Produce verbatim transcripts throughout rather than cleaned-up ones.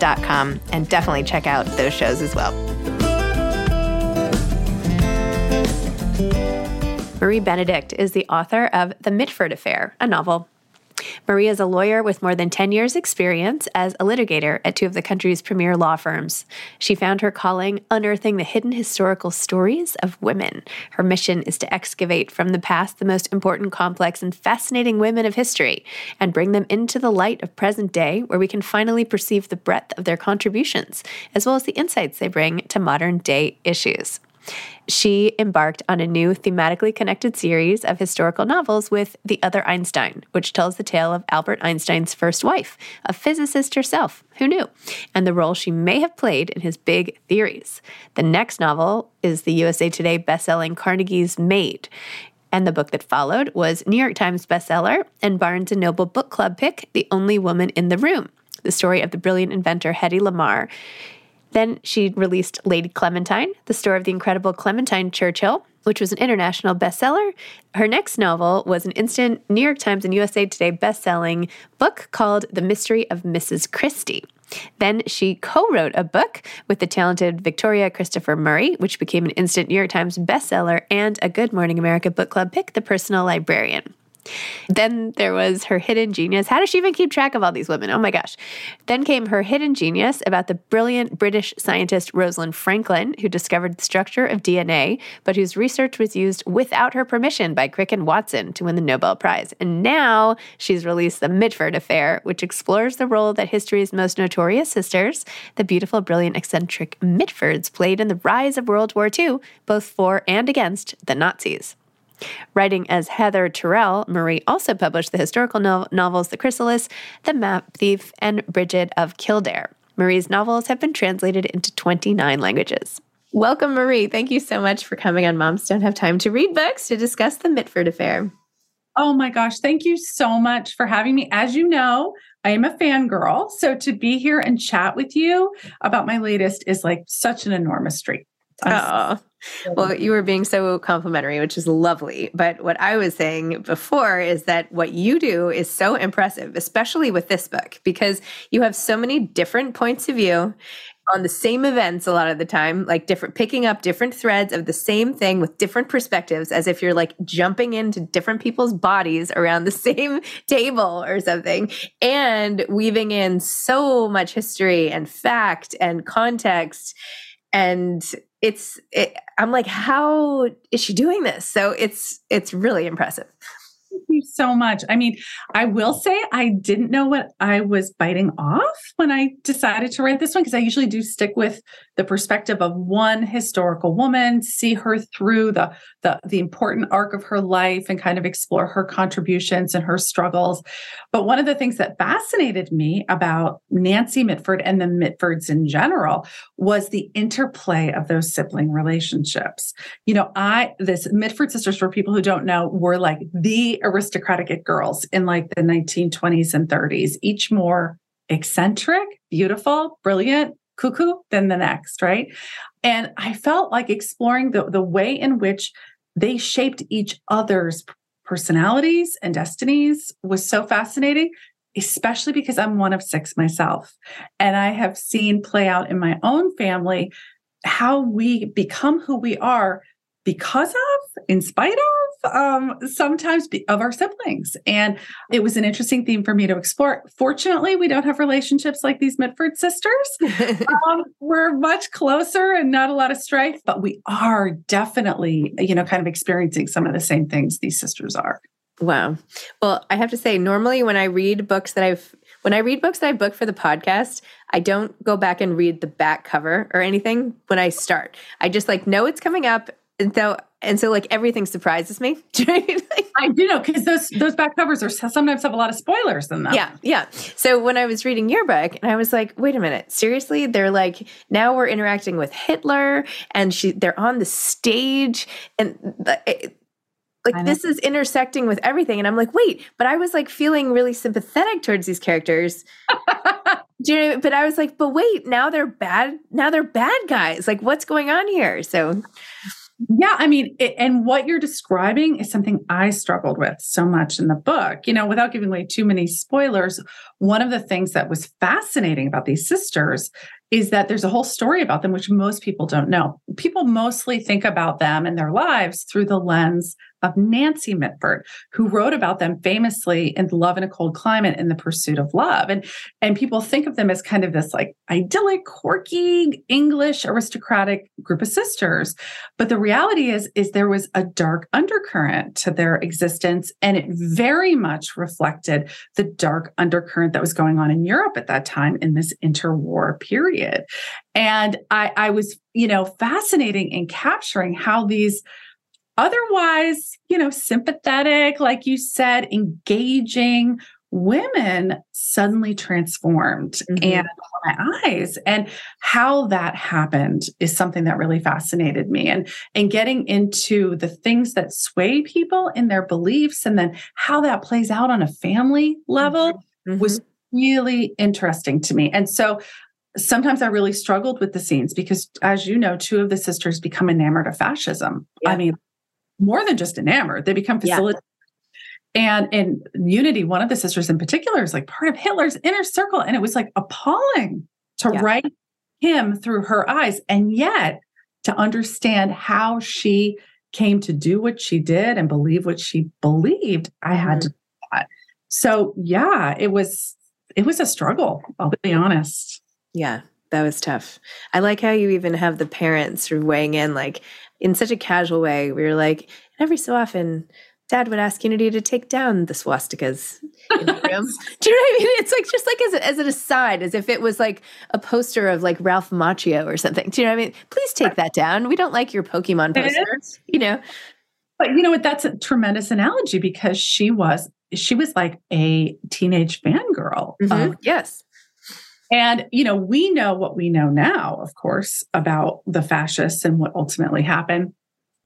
dot com and definitely check out those shows as well. Marie Benedict is the author of The Mitford Affair, a novel. Marie is a lawyer with more than ten years' experience as a litigator at two of the country's premier law firms. She found her calling unearthing the hidden historical stories of women. Her mission is to excavate from the past the most important, complex, and fascinating women of history and bring them into the light of present day, where we can finally perceive the breadth of their contributions, as well as the insights they bring to modern-day issues. She embarked on a new thematically connected series of historical novels with The Other Einstein, which tells the tale of Albert Einstein's first wife, a physicist herself, who knew, and the role she may have played in his big theories. The next novel is the U S A Today bestselling Carnegie's Maid, and the book that followed was New York Times bestseller and Barnes and Noble book club pick, The Only Woman in the Room, the story of the brilliant inventor Hedy Lamarr, Then she released Lady Clementine, the story of the incredible Clementine Churchill, which was an international bestseller. Her next novel was an instant New York Times and U S A Today bestselling book called The Mystery of Missus Christie. Then she co-wrote a book with the talented Victoria Christopher Murray, which became an instant New York Times bestseller and a Good Morning America book club pick, The Personal Librarian. Then there was Her Hidden Genius. How does she even keep track of all these women? Oh my gosh. Then came Her Hidden Genius, about the brilliant British scientist Rosalind Franklin, who discovered the structure of D N A, but whose research was used without her permission by Crick and Watson to win the Nobel Prize. And now she's released The Mitford Affair, which explores the role that history's most notorious sisters, the beautiful, brilliant, eccentric Mitfords, played in the rise of World War Two, both for and against the Nazis. Writing as Heather Terrell, Marie also published the historical no- novels The Chrysalis, The Map Thief, and Bridget of Kildare. Marie's novels have been translated into twenty-nine languages. Welcome, Marie. Thank you so much for coming on Moms Don't Have Time to Read Books to discuss The Mitford Affair. Oh my gosh, thank you so much for having me. As you know, I am a fangirl, so to be here and chat with you about my latest is like such an enormous treat. Oh, well, you were being so complimentary, which is lovely. But what I was saying before is that what you do is so impressive, especially with this book, because you have so many different points of view on the same events a lot of the time, like different picking up different threads of the same thing with different perspectives, as if you're like jumping into different people's bodies around the same table or something, and weaving in so much history and fact and context. And it's, it, I'm like, how is she doing this? So it's, it's really impressive. Thank you so much. I mean, I will say I didn't know what I was biting off when I decided to write this one, because I usually do stick with the perspective of one historical woman, see her through the, the, the important arc of her life and kind of explore her contributions and her struggles. But one of the things that fascinated me about Nancy Mitford and the Mitfords in general was the interplay of those sibling relationships. You know, I, this Mitford sisters, for people who don't know, were like the aristocratic girls in like the nineteen twenties and thirties, each more eccentric, beautiful, brilliant, cuckoo than the next, right? And I felt like exploring the, the way in which they shaped each other's personalities and destinies was so fascinating, especially because I'm one of six myself. And I have seen play out in my own family how we become who we are because of, in spite of, Um, sometimes be of our siblings. And it was an interesting theme for me to explore. Fortunately, we don't have relationships like these Mitford sisters. um, we're much closer and not a lot of strife, but we are definitely, you know, kind of experiencing some of the same things these sisters are. Wow. Well, I have to say, normally when I read books that I've When I read books that I book for the podcast, I don't go back and read the back cover or anything when I start. I just like know it's coming up. And so, and so like everything surprises me. I do know, because those those back covers are sometimes have a lot of spoilers in them. Yeah, yeah. So when I was reading your book, and I was like, wait a minute, seriously? They're like, now we're interacting with Hitler, and she they're on the stage, and the, it, like this is intersecting with everything. And I'm like, wait, but I was like feeling really sympathetic towards these characters. Do you know? But I was like, but wait, now they're bad. Now they're bad guys. Like, what's going on here? So. Yeah, I mean, it, and what you're describing is something I struggled with so much in the book. You know, without giving away too many spoilers, one of the things that was fascinating about these sisters is that there's a whole story about them, which most people don't know. People mostly think about them and their lives through the lens of Nancy Mitford, who wrote about them famously in Love in a Cold Climate and The Pursuit of Love. And, and people think of them as kind of this like idyllic, quirky, English, aristocratic group of sisters. But the reality is, is there was a dark undercurrent to their existence. And it very much reflected the dark undercurrent that was going on in Europe at that time in this interwar period. And I, I was, you know, fascinating in capturing how these otherwise, you know, sympathetic, like you said, engaging women suddenly transformed mm-hmm. and my eyes, and how that happened is something that really fascinated me, and, and getting into the things that sway people in their beliefs and then how that plays out on a family level mm-hmm. was really interesting to me. And so sometimes I really struggled with the scenes because, as you know, two of the sisters become enamored of fascism. Yeah. I mean, more than just enamored, they become facilitated. Yeah. And in Unity, one of the sisters in particular is like part of Hitler's inner circle. And it was like appalling to yeah. write him through her eyes. And yet to understand how she came to do what she did and believe what she believed, I had mm. to do that. So yeah, it was, it was a struggle. I'll be honest. Yeah, that was tough. I like how you even have the parents sort of weighing in, like in such a casual way. We were like, every so often, Dad would ask Unity to take down the swastikas in the room. Do you know what I mean? It's like just like as, a, as an aside, as if it was like a poster of like Ralph Macchio or something. Do you know what I mean? Please take that down. We don't like your Pokemon posters, you know. But you know what? That's a tremendous analogy because she was she was like a teenage fangirl. Mm-hmm. Um, yes. And, you know, we know what we know now, of course, about the fascists and what ultimately happened.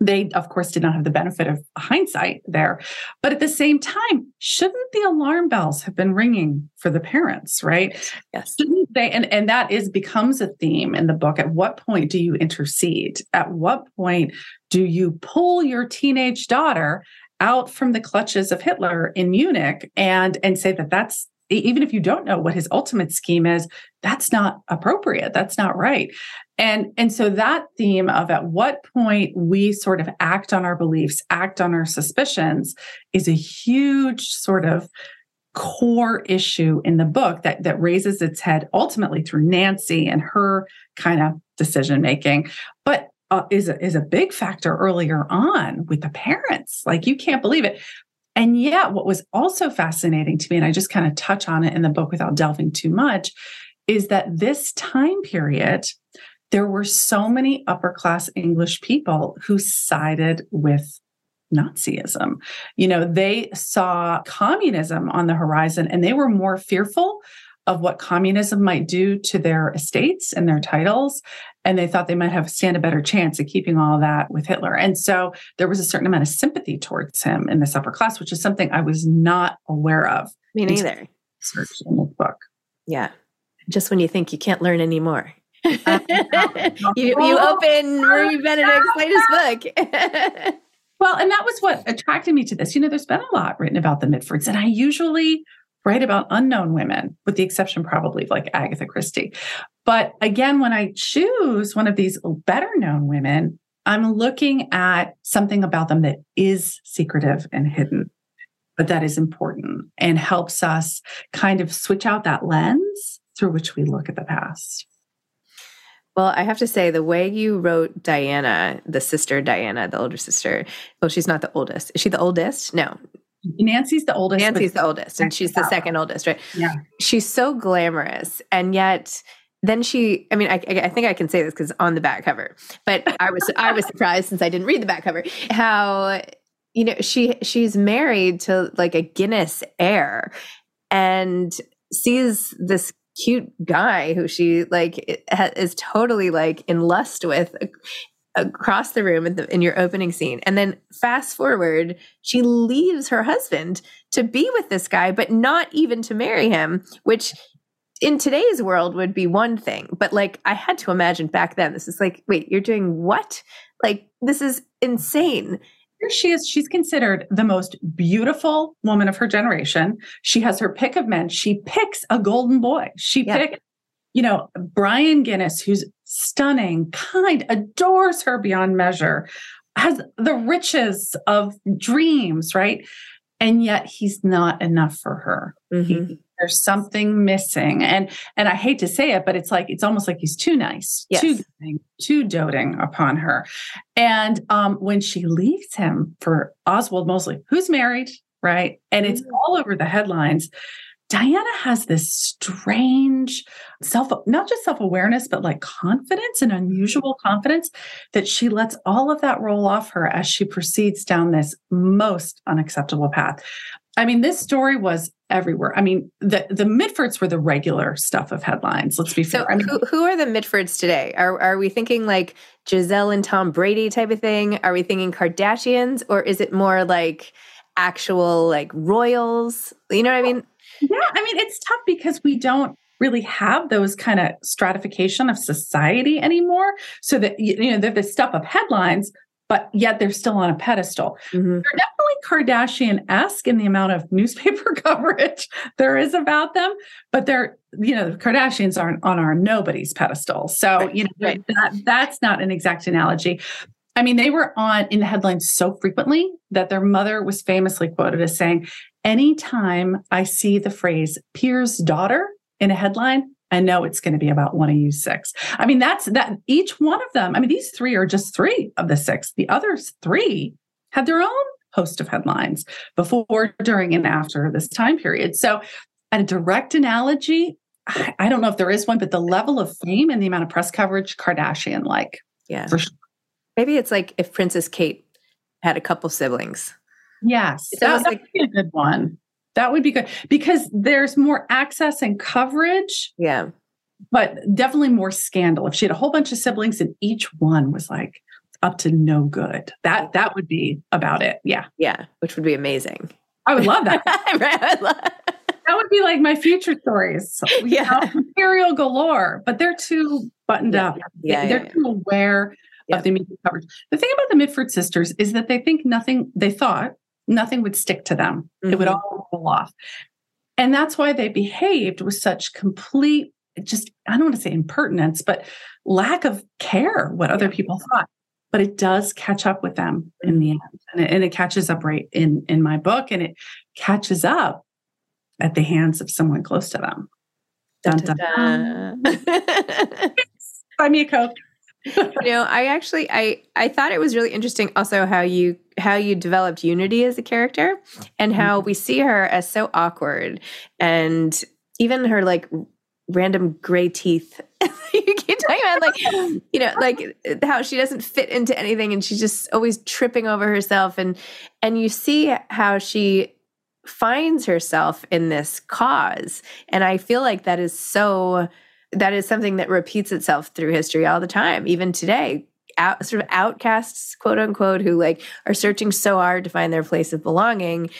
They, of course, did not have the benefit of hindsight there. But at the same time, shouldn't the alarm bells have been ringing for the parents, right? Yes. Shouldn't they? And, and that is becomes a theme in the book. At what point do you intercede? At what point do you pull your teenage daughter out from the clutches of Hitler in Munich and, and say that that's, even if you don't know what his ultimate scheme is, that's not appropriate. That's not right. And, and so that theme of at what point we sort of act on our beliefs, act on our suspicions is a huge sort of core issue in the book that, that raises its head ultimately through Nancy and her kind of decision-making, but uh, is a, is a big factor earlier on with the parents. Like you can't believe it. And yet what was also fascinating to me, and I just kind of touch on it in the book without delving too much, is that this time period, there were so many upper-class English people who sided with Nazism. You know, they saw communism on the horizon and they were more fearful of what communism might do to their estates and their titles. And they thought they might have stand a better chance at keeping all that with Hitler. And so there was a certain amount of sympathy towards him in this upper class, which is something I was not aware of. Me neither. Search in the book. Yeah. Just when you think you can't learn anymore. Uh, you, you open Marie Benedict's latest book. Well, and that was what attracted me to this. You know, there's been a lot written about the Mitfords, and I usually write about unknown women, with the exception probably of like Agatha Christie. But again, when I choose one of these better known women, I'm looking at something about them that is secretive and hidden, but that is important and helps us kind of switch out that lens through which we look at the past. Well, I have to say, the way you wrote Diana, the sister Diana, the older sister, well, she's not the oldest. Is she the oldest? No. Nancy's the oldest. Nancy's the oldest, and she's the second oldest, right? Yeah. She's so glamorous, and yet then she, I mean, I, I think I can say this because on the back cover, but I was I was surprised since I didn't read the back cover, how, you know, she she's married to like a Guinness heir and sees this cute guy who she like is totally like in lust with across the room in, the, in your opening scene. And then fast forward, she leaves her husband to be with this guy, but not even to marry him, which in today's world would be one thing. But like, I had to imagine back then, this is like, wait, you're doing what? Like, this is insane. Here she is. She's considered the most beautiful woman of her generation. She has her pick of men. She picks a golden boy. She yeah. picks, you know, Brian Guinness, who's stunning, kind, adores her beyond measure, has the riches of dreams, right? And yet he's not enough for her. Mm-hmm. He, there's something missing. And and I hate to say it, but it's like, it's almost like he's too nice, yes. too too doting upon her. And um, when she leaves him for Oswald Mosley, who's married, right? And it's all over the headlines. Diana has this strange self, not just self-awareness, but like confidence, an unusual confidence that she lets all of that roll off her as she proceeds down this most unacceptable path. I mean, this story was everywhere. I mean, the, the Mitfords were the regular stuff of headlines. Let's be fair. So I mean, who, who are the Mitfords today? Are are we thinking like Giselle and Tom Brady type of thing? Are we thinking Kardashians? Or is it more like actual like royals? You know what I mean? Yeah, I mean, it's tough because we don't really have those kind of stratification of society anymore. So that, you know, they're the stuff of headlines, but yet they're still on a pedestal. Mm-hmm. They're definitely Kardashian-esque in the amount of newspaper coverage there is about them, but they're, you know, the Kardashians aren't on our nobody's pedestal. So, right. you know, right. that, that's not an exact analogy. I mean, they were on in the headlines so frequently that their mother was famously quoted as saying, anytime I see the phrase peer's daughter in a headline, I know it's going to be about one of you six. I mean, that's that each one of them. I mean, these three are just three of the six. The other three had their own host of headlines before, during, and after this time period. So a direct analogy, I, I don't know if there is one, but the level of fame and the amount of press coverage, Kardashian-like. Yeah. For sure. Maybe it's like if Princess Kate had a couple siblings. Yes. That, that would like, be a good one. That would be good because there's more access and coverage. Yeah. But definitely more scandal. If she had a whole bunch of siblings and each one was like up to no good, that that would be about it. Yeah. Yeah. Which would be amazing. I would love that. Right, I would love- that would be like my future stories. You yeah. know, material galore, but they're too buttoned yeah. up. Yeah. They're yeah, too yeah. aware yeah. of the media coverage. The thing about the Mitford sisters is that they think nothing, they thought, nothing would stick to them. Mm-hmm. It would all roll off. And that's why they behaved with such complete, just, I don't want to say impertinence, but lack of care what other yeah. people thought. But it does catch up with them in the end. And it, and it catches up right in, in my book. And it catches up at the hands of someone close to them. Dun, dun, dun, dun. Buy me a Coke. You know, I actually, I, I thought it was really interesting also how you, how you developed Unity as a character and how we see her as so awkward and even her like random gray teeth. You keep talking about like, you know, like how she doesn't fit into anything and she's just always tripping over herself. And, and you see how she finds herself in this cause. And I feel like that is so... that is something that repeats itself through history all the time, even today. Out, sort of outcasts, quote unquote, who like are searching so hard to find their place of belonging.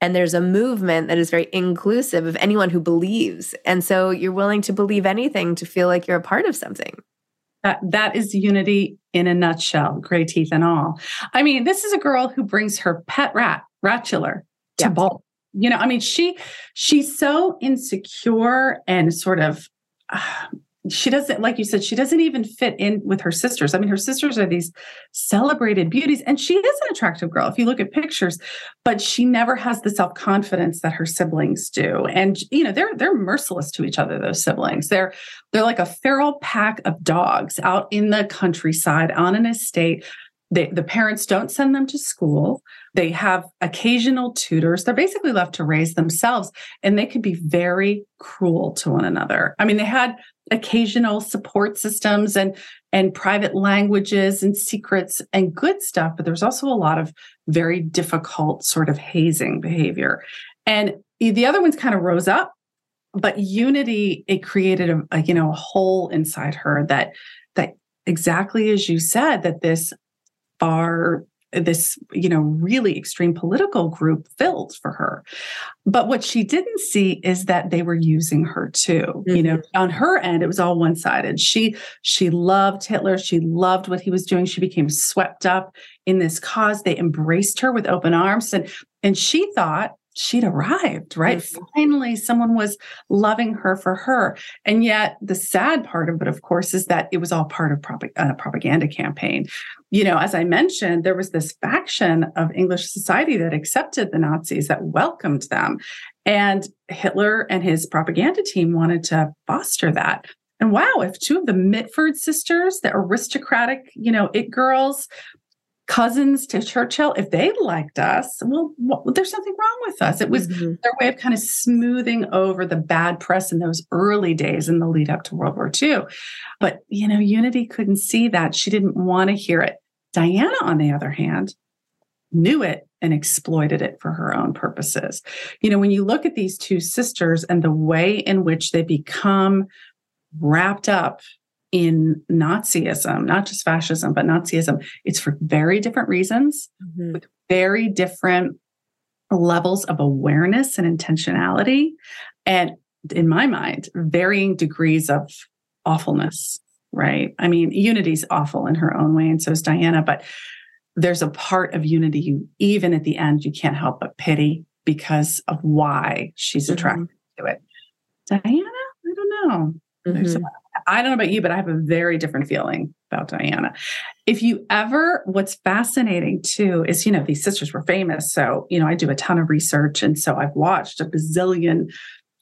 And there's a movement that is very inclusive of anyone who believes. And so you're willing to believe anything to feel like you're a part of something. That, that is Unity in a nutshell, gray teeth and all. I mean, this is a girl who brings her pet rat, Ratchler, to yeah. ball. You know, I mean, she she's so insecure and sort of, she doesn't, like you said, she doesn't even fit in with her sisters. I mean, her sisters are these celebrated beauties and she is an attractive girl if you look at pictures, but she never has the self-confidence that her siblings do. And, you know, they're, they're merciless to each other, those siblings. They're, they're like a feral pack of dogs out in the countryside on an estate. They, the parents don't send them to school. They have occasional tutors. They're basically left to raise themselves, and they could be very cruel to one another. I mean, they had occasional support systems and, and private languages and secrets and good stuff, but there's also a lot of very difficult sort of hazing behavior. And the other ones kind of rose up, but Unity, it created a, a you know, a hole inside her that, that exactly as you said, that this are this, you know, really extreme political group filled for her. But what she didn't see is that they were using her too. Mm-hmm. You know, on her end, it was all one-sided. She, she loved Hitler. She loved what he was doing. She became swept up in this cause. They embraced her with open arms, and, and she thought she'd arrived, right? Mm-hmm. Finally, someone was loving her for her. And yet the sad part of it, of course, is that it was all part of prop- uh, propaganda campaign. You know, as I mentioned, there was this faction of English society that accepted the Nazis, that welcomed them. And Hitler and his propaganda team wanted to foster that. And wow, if two of the Mitford sisters, the aristocratic, you know, it girls, cousins to Churchill, if they liked us, well, what, there's something wrong with us. It was mm-hmm. their way of kind of smoothing over the bad press in those early days in the lead up to World War Two. But, you know, Unity couldn't see that. She didn't want to hear it. Diana, on the other hand, knew it and exploited it for her own purposes. You know, when you look at these two sisters and the way in which they become wrapped up in Nazism, not just fascism, but Nazism, it's for very different reasons, mm-hmm. with very different levels of awareness and intentionality. And in my mind, varying degrees of awfulness, right? I mean, Unity's awful in her own way, and so is Diana, but there's a part of Unity you, even at the end, you can't help but pity because of why she's attracted mm-hmm. to it. Diana? I don't know. Mm-hmm. I don't know about you, but I have a very different feeling about Diana. If you ever, what's fascinating too is, you know, these sisters were famous. So, you know, I do a ton of research. And so I've watched a bazillion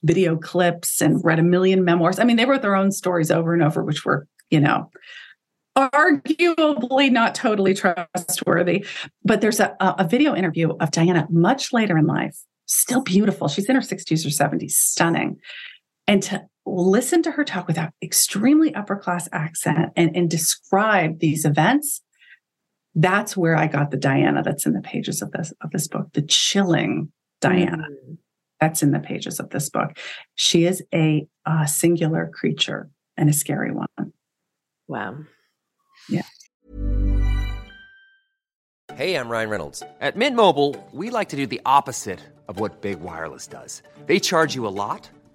video clips and read a million memoirs. I mean, they wrote their own stories over and over, which were, you know, arguably not totally trustworthy. But there's a, a video interview of Diana much later in life, still beautiful. She's in her sixties or seventies, stunning. And to listen to her talk with that extremely upper-class accent and, and describe these events, that's where I got the Diana that's in the pages of this of this book, the chilling Diana mm. that's in the pages of this book. She is a, a singular creature and a scary one. Wow. Yeah. Hey, I'm Ryan Reynolds. At Mint Mobile, we like to do the opposite of what Big Wireless does. They charge you a lot.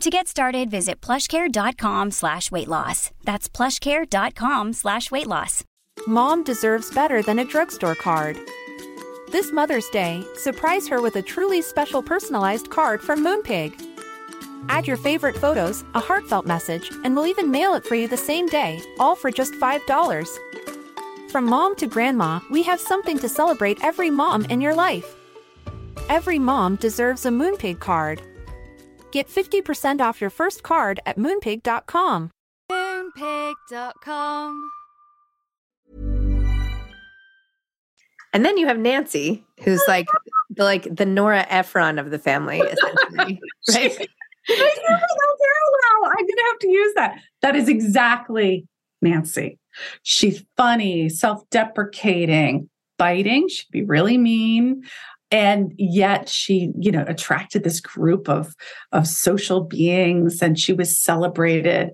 To get started, visit plushcare.com slash weight loss. That's plushcare.com slash weight loss. Mom deserves better than a drugstore card. This Mother's Day, surprise her with a truly special personalized card from Moonpig. Add your favorite photos, a heartfelt message, and we'll even mail it for you the same day, all for just five dollars. From mom to grandma, we have something to celebrate every mom in your life. Every mom deserves a Moonpig card. Get fifty percent off your first card at moonpig dot com. moonpig dot com. And then you have Nancy, who's like the, like the Nora Ephron of the family, essentially. Right? I never know parallel. I'm going to have to use that. That is exactly Nancy. She's funny, self-deprecating, biting. She'd be really mean. And yet she, you know, attracted this group of, of social beings, and she was celebrated.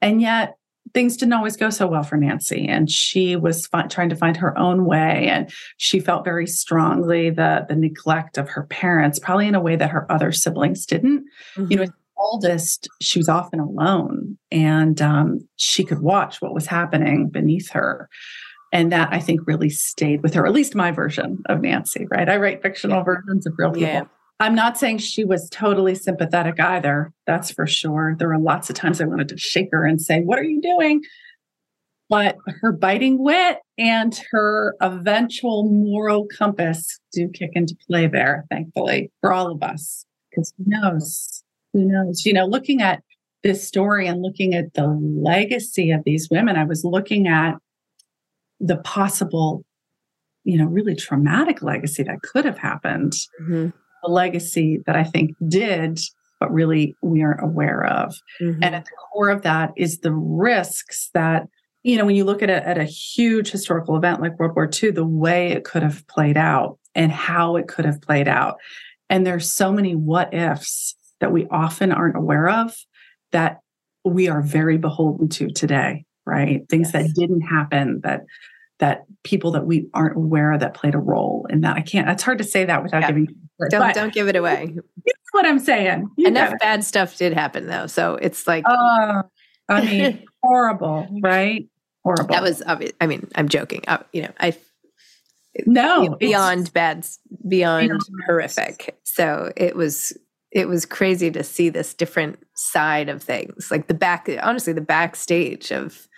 And yet things didn't always go so well for Nancy. And she was f- trying to find her own way. And she felt very strongly the, the neglect of her parents, probably in a way that her other siblings didn't. Mm-hmm. You know, as the oldest, she was often alone, and um, she could watch what was happening beneath her. And that, I think, really stayed with her, at least my version of Nancy, right? I write fictional yeah. versions of real people. Yeah. I'm not saying she was totally sympathetic either. That's for sure. There were lots of times I wanted to shake her and say, what are you doing? But her biting wit and her eventual moral compass do kick into play there, thankfully, for all of us. Because who knows? Who knows? You know, looking at this story and looking at the legacy of these women, I was looking at the possible, you know, really traumatic legacy that could have happened, mm-hmm. a legacy that I think did, but really we aren't aware of. Mm-hmm. And at the core of that is the risks that, you know, when you look at a, at a huge historical event like World War Two, the way it could have played out and how it could have played out. And there's so many what ifs that we often aren't aware of that we are very beholden to today, right? Things yes. that didn't happen, that that people that we aren't aware of that played a role in that. I can't, it's hard to say that without yeah. giving. Don't, don't give it away. You know what I'm saying. You Enough bad stuff did happen though. So it's like, uh, I mean, horrible, right? Horrible. That was obvious. I mean, I'm joking. Uh, you know, I, no, you know, beyond bad, beyond, beyond horrific. So it was, it was crazy to see this different side of things. Like the back, honestly, the backstage of the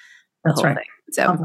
That's whole right. thing. So,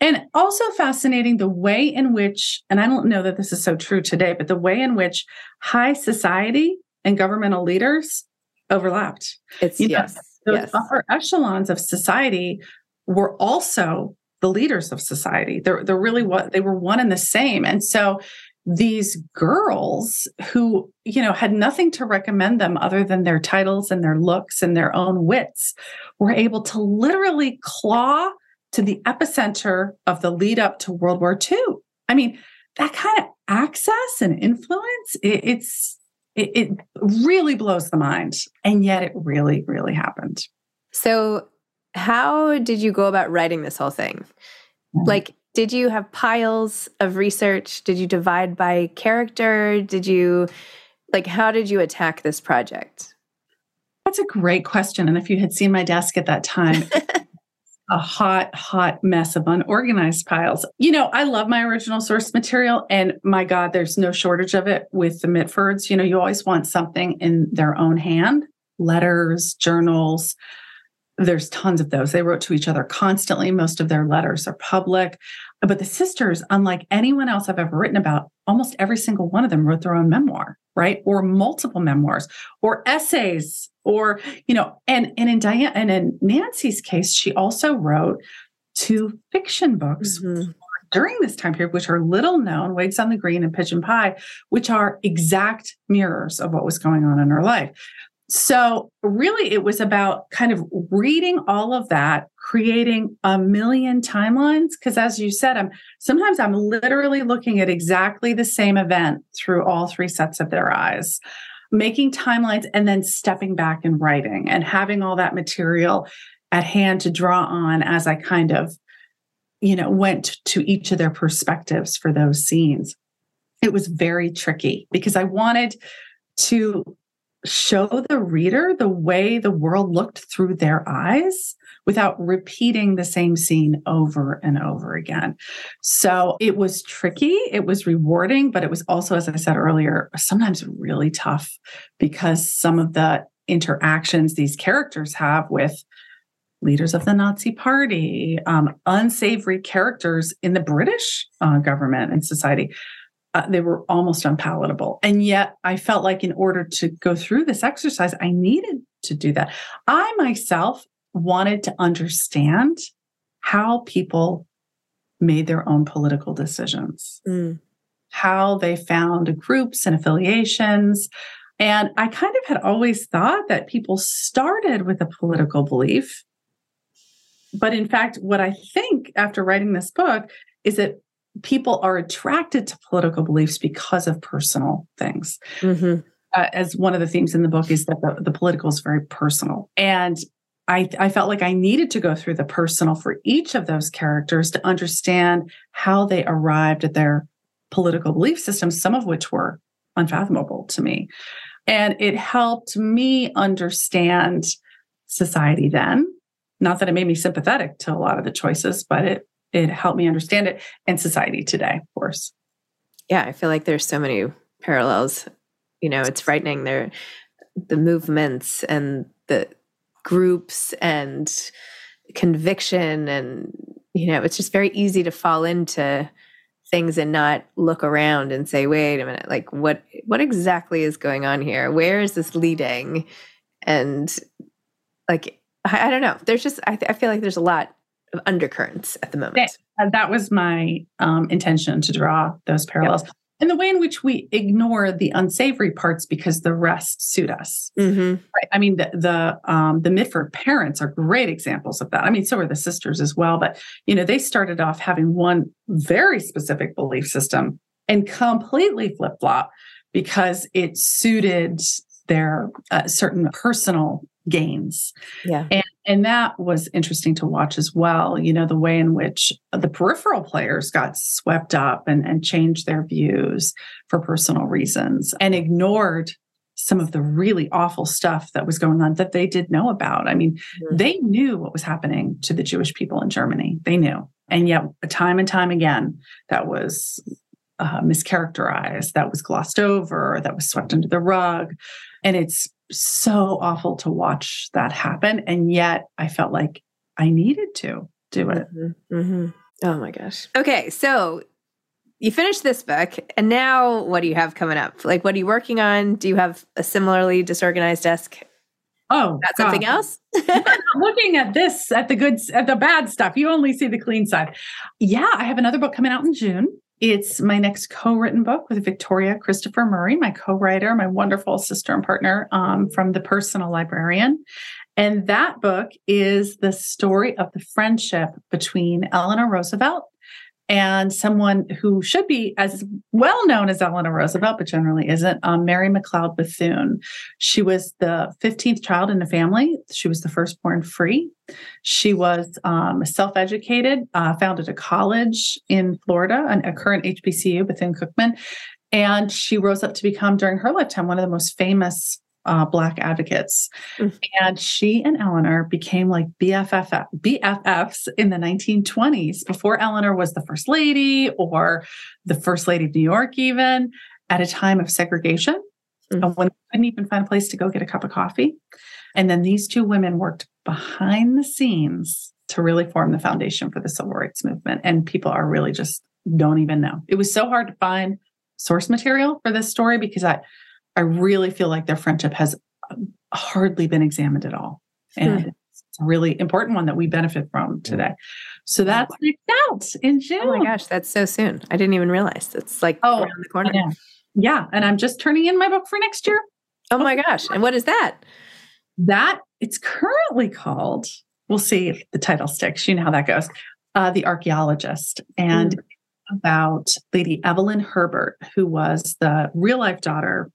and also fascinating the way in which, and I don't know that this is so true today, but the way in which high society and governmental leaders overlapped. It's you yes, know, those yes. upper echelons of society were also the leaders of society. They're they're really what they were one and the same, and so these girls who, you know, had nothing to recommend them other than their titles and their looks and their own wits were able to literally claw to the epicenter of the lead up to World War Two. I mean, that kind of access and influence, it, it's, it, it really blows the mind. And yet it really, really happened. So how did you go about writing this whole thing? Like, did you have piles of research? Did you divide by character? Did you, like, how did you attack this project? That's a great question. And if you had seen my desk at that time, a hot, hot mess of unorganized piles. You know, I love my original source material. And my God, there's no shortage of it with the Mitfords. You know, you always want something in their own hand, letters, journals. There's tons of those. They wrote to each other constantly. Most of their letters are public. But the sisters, unlike anyone else I've ever written about, almost every single one of them wrote their own memoir, right? Or multiple memoirs or essays or, you know, and, and in Diane and in Nancy's case, she also wrote two fiction books mm-hmm. during this time period, which are little known, Wigs on the Green and Pigeon Pie, which are exact mirrors of what was going on in her life. So really, it was about kind of reading all of that, creating a million timelines. Because as you said, I'm sometimes I'm literally looking at exactly the same event through all three sets of their eyes, making timelines and then stepping back and writing and having all that material at hand to draw on as I kind of, you know, went to each of their perspectives for those scenes. It was very tricky because I wanted to show the reader the way the world looked through their eyes without repeating the same scene over and over again. So it was tricky, it was rewarding, but it was also, as I said earlier, sometimes really tough because some of the interactions these characters have with leaders of the Nazi Party, um, unsavory characters in the British uh, government and society. Uh, they were almost unpalatable. And yet I felt like in order to go through this exercise, I needed to do that. I myself wanted to understand how people made their own political decisions, mm. how they found groups and affiliations. And I kind of had always thought that people started with a political belief. But in fact, what I think after writing this book is that people are attracted to political beliefs because of personal things. Mm-hmm. Uh, as one of the themes in the book is that the, the political is very personal. And I, I felt like I needed to go through the personal for each of those characters to understand how they arrived at their political belief systems, some of which were unfathomable to me. And it helped me understand society then. Not that it made me sympathetic to a lot of the choices, but it It helped me understand it and society today, of course. Yeah, I feel like there's so many parallels. You know, it's frightening. There, the movements and the groups and conviction, and you know, it's just very easy to fall into things and not look around and say, "Wait a minute, like what? What exactly is going on here? Where is this leading?" And like, I, I don't know. There's just, I, th- I feel like there's a lot of undercurrents at the moment. And that was my um, intention to draw those parallels. Yep. And the way in which we ignore the unsavory parts because the rest suit us. Mm-hmm. Right? I mean, the the, um, the Mitford parents are great examples of that. I mean, so are the sisters as well. But, you know, they started off having one very specific belief system and completely flip-flop because it suited their uh, certain personal gains. Yeah. And, and that was interesting to watch as well. You know, the way in which the peripheral players got swept up and, and changed their views for personal reasons and ignored some of the really awful stuff that was going on that they did know about. I mean, mm-hmm. they knew what was happening to the Jewish people in Germany. They knew. And yet time and time again, that was uh, mischaracterized, that was glossed over, that was swept under the rug. And it's so awful to watch that happen. And yet I felt like I needed to do it. Mm-hmm. Mm-hmm. Oh my gosh. Okay, so you finished this book, and now what do you have coming up? Like, what are you working on? Do you have a similarly disorganized desk? Oh, that's something else. Looking at this, at the good, at the bad stuff, you only see the clean side. Yeah, I have another book coming out in June. It's my next co-written book with Victoria Christopher Murray, my co-writer, my wonderful sister and partner um, from The Personal Librarian. And that book is the story of the friendship between Eleanor Roosevelt and someone who should be as well known as Eleanor Roosevelt, but generally isn't, um, Mary McLeod Bethune. She was the fifteenth child in the family. She was the firstborn free. She was um, self-educated, uh, founded a college in Florida, an, a current H B C U, Bethune-Cookman. And she rose up to become, during her lifetime, one of the most famous Uh, Black advocates. Mm-hmm. And she and Eleanor became like B F F, B F Fs in the nineteen twenties, before Eleanor was the first lady or the first lady of New York, even at a time of segregation, mm-hmm. when they couldn't even find a place to go get a cup of coffee. And then these two women worked behind the scenes to really form the foundation for the civil rights movement. And people are really just don't even know. It was so hard to find source material for this story because I I really feel like their friendship has hardly been examined at all. And hmm. it's a really important one that we benefit from today. So that's next out in June. Oh my gosh, that's so soon. I didn't even realize. It's like oh, around the corner. Yeah. yeah. And I'm just turning in my book for next year. Oh my gosh. And what is that? That it's currently called, we'll see if the title sticks. You know how that goes. Uh, The Archaeologist. And mm. about Lady Evelyn Herbert, who was the real life daughter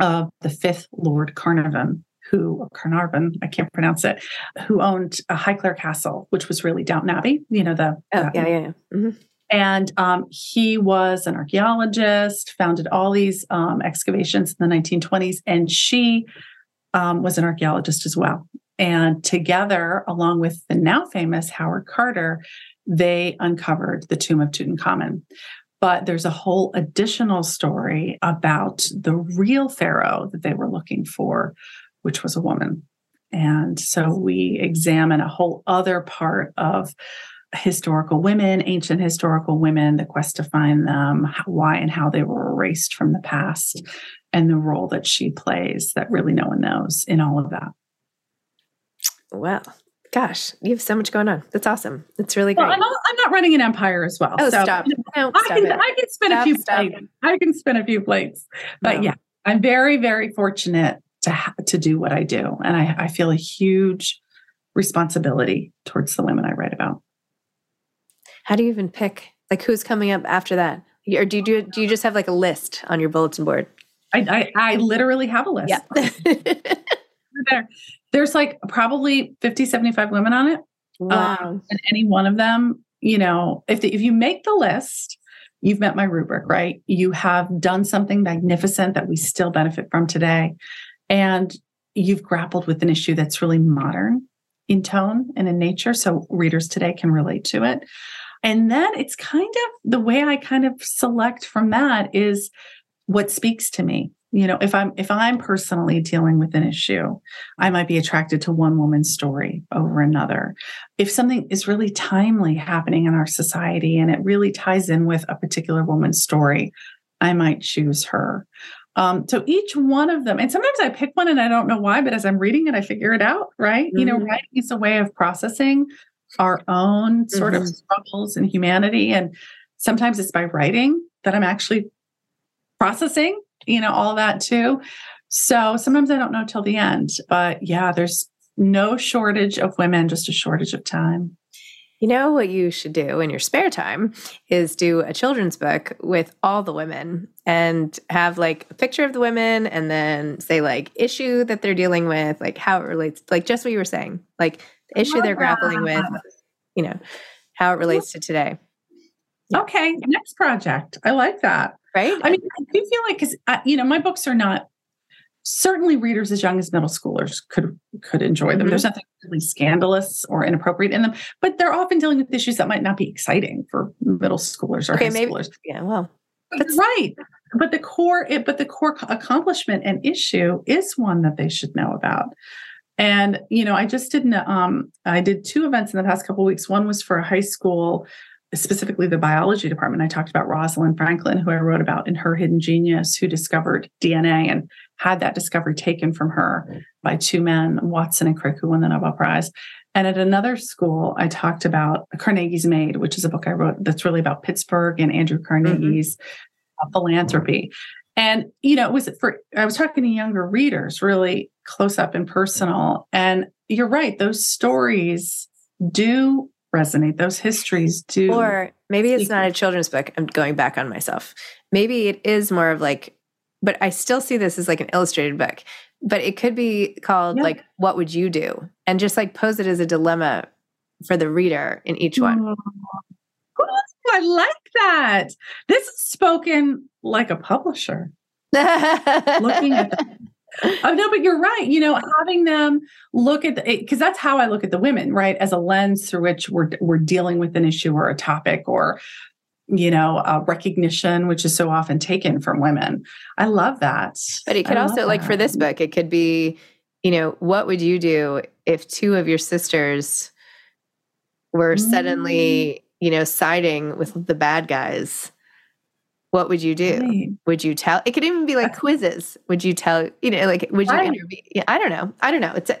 of the fifth Lord Carnarvon, who Carnarvon, I can't pronounce it, who owned a Highclere Castle, which was really Downton Abbey, you know, the... Oh, uh, yeah, yeah, yeah. Mm-hmm. And um, he was an archaeologist, founded all these um, excavations in the nineteen twenties, and she um, was an archaeologist as well. And together, along with the now famous Howard Carter, they uncovered the tomb of Tutankhamun. But there's a whole additional story about the real pharaoh that they were looking for, which was a woman. And so we examine a whole other part of historical women, ancient historical women, the quest to find them, why and how they were erased from the past, and the role that she plays that really no one knows in all of that. Wow. Gosh, you have so much going on. That's awesome. It's really great. Well, I'm, not, I'm not running an empire as well. Oh, so, stop. You know, no, I, stop can, I can spin stop, a few stop. plates. I can spin a few plates. But no. yeah, I'm very, very fortunate to ha- to do what I do. And I, I feel a huge responsibility towards the women I write about. How do you even pick? Like, who's coming up after that? Or do you, do, do you just have like a list on your bulletin board? I, I, I literally have a list. Yeah. There. There's like probably fifty, seventy-five women on it. Wow. Um, and any one of them, you know, if the, if you make the list, you've met my rubric, right? You have done something magnificent that we still benefit from today. And you've grappled with an issue that's really modern in tone and in nature. So readers today can relate to it. And then it's kind of the way I kind of select from that is what speaks to me. You know, if I'm if I'm personally dealing with an issue, I might be attracted to one woman's story over another. If something is really timely happening in our society and it really ties in with a particular woman's story, I might choose her. Um, so each one of them, and sometimes I pick one and I don't know why, but as I'm reading it, I figure it out, right? Mm-hmm. You know, writing is a way of processing our own sort mm-hmm. of struggles and humanity. And sometimes it's by writing that I'm actually processing, you know, all that too. So sometimes I don't know till the end, but yeah, there's no shortage of women, just a shortage of time. You know, what you should do in your spare time is do a children's book with all the women and have like a picture of the women and then say like issue that they're dealing with, like how it relates, like just what you were saying, like the issue they're grappling with, you know, how it relates to today. Yeah. Okay. Next project. I like that. Right. I mean, I do feel like, cause I, you know, my books are not, certainly readers as young as middle schoolers could, could enjoy them. Mm-hmm. There's nothing really scandalous or inappropriate in them, but they're often dealing with issues that might not be exciting for middle schoolers or okay, high maybe, schoolers. Yeah. Well, that's right. But the core, it, but the core accomplishment and issue is one that they should know about. And, you know, I just didn't, um, I did two events in the past couple of weeks. One was for a high school, specifically the biology department. I talked about Rosalind Franklin, who I wrote about in Her Hidden Genius, who discovered D N A and had that discovery taken from her by two men, Watson and Crick, who won the Nobel Prize. And at another school, I talked about Carnegie's Maid, which is a book I wrote that's really about Pittsburgh and Andrew Carnegie's mm-hmm. philanthropy. And, you know, it was for, I was talking to younger readers, really close up and personal. And you're right, those stories do resonate. Those histories do. Or maybe it's not a children's book. I'm going back on myself. Maybe it is more of like, but I still see this as like an illustrated book, but it could be called yeah. like, what would you do? And just like pose it as a dilemma for the reader in each one. Ooh, I like that. This is spoken like a publisher. Looking at them. Oh, no, but you're right. You know, having them look at the, because that's how I look at the women, right? As a lens through which we're we're dealing with an issue or a topic or, you know, uh, recognition, which is so often taken from women. I love that. But it could I also, like that. For this book, it could be, you know, what would you do if two of your sisters were mm. suddenly, you know, siding with the bad guys? What would you do? Right. Would you tell? It could even be like quizzes. Would you tell, you know, like, would you interview? Yeah, I don't know. I don't know. It's a,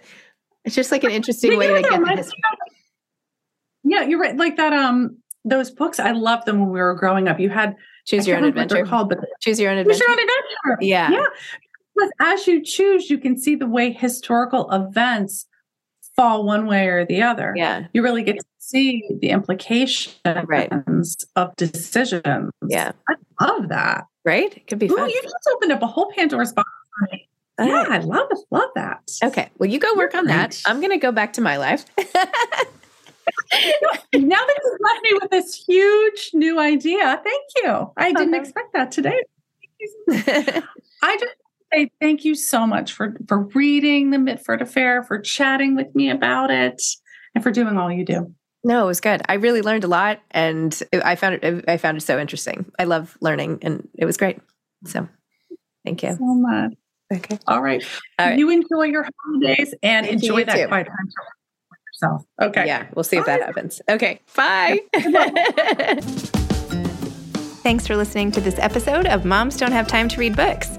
it's just like an interesting you way to get the history. About, yeah, you're right. Like that, um, those books, I loved them when we were growing up. You had Choose I Your Own Adventure. Called, but Choose Your Own Adventure. Choose Your Own Adventure. Yeah. Yeah. Because as you choose, you can see the way historical events fall one way or the other. Yeah. You really get to see the implications right. of decisions. Yeah. I love that. Right? It could be Ooh, fun. You just opened up a whole Pandora's box. All yeah, right. I love it. Love that. Okay. Well, you go work You're on right. that. I'm going to go back to my life. Now that you've left me with this huge new idea, thank you. I didn't uh-huh. expect that today. I just say thank you so much for, for reading The Mitford Affair, for chatting with me about it, and for doing all you do. No, it was good. I really learned a lot, and I found it. I found it so interesting. I love learning, and it was great. So, thank you so much. Okay. All right. All right. You enjoy your holidays and thank enjoy that too. Quiet time with yourself. Okay. Yeah, we'll see bye. If that happens. Okay. Bye. Thanks for listening to this episode of Moms Don't Have Time to Read Books.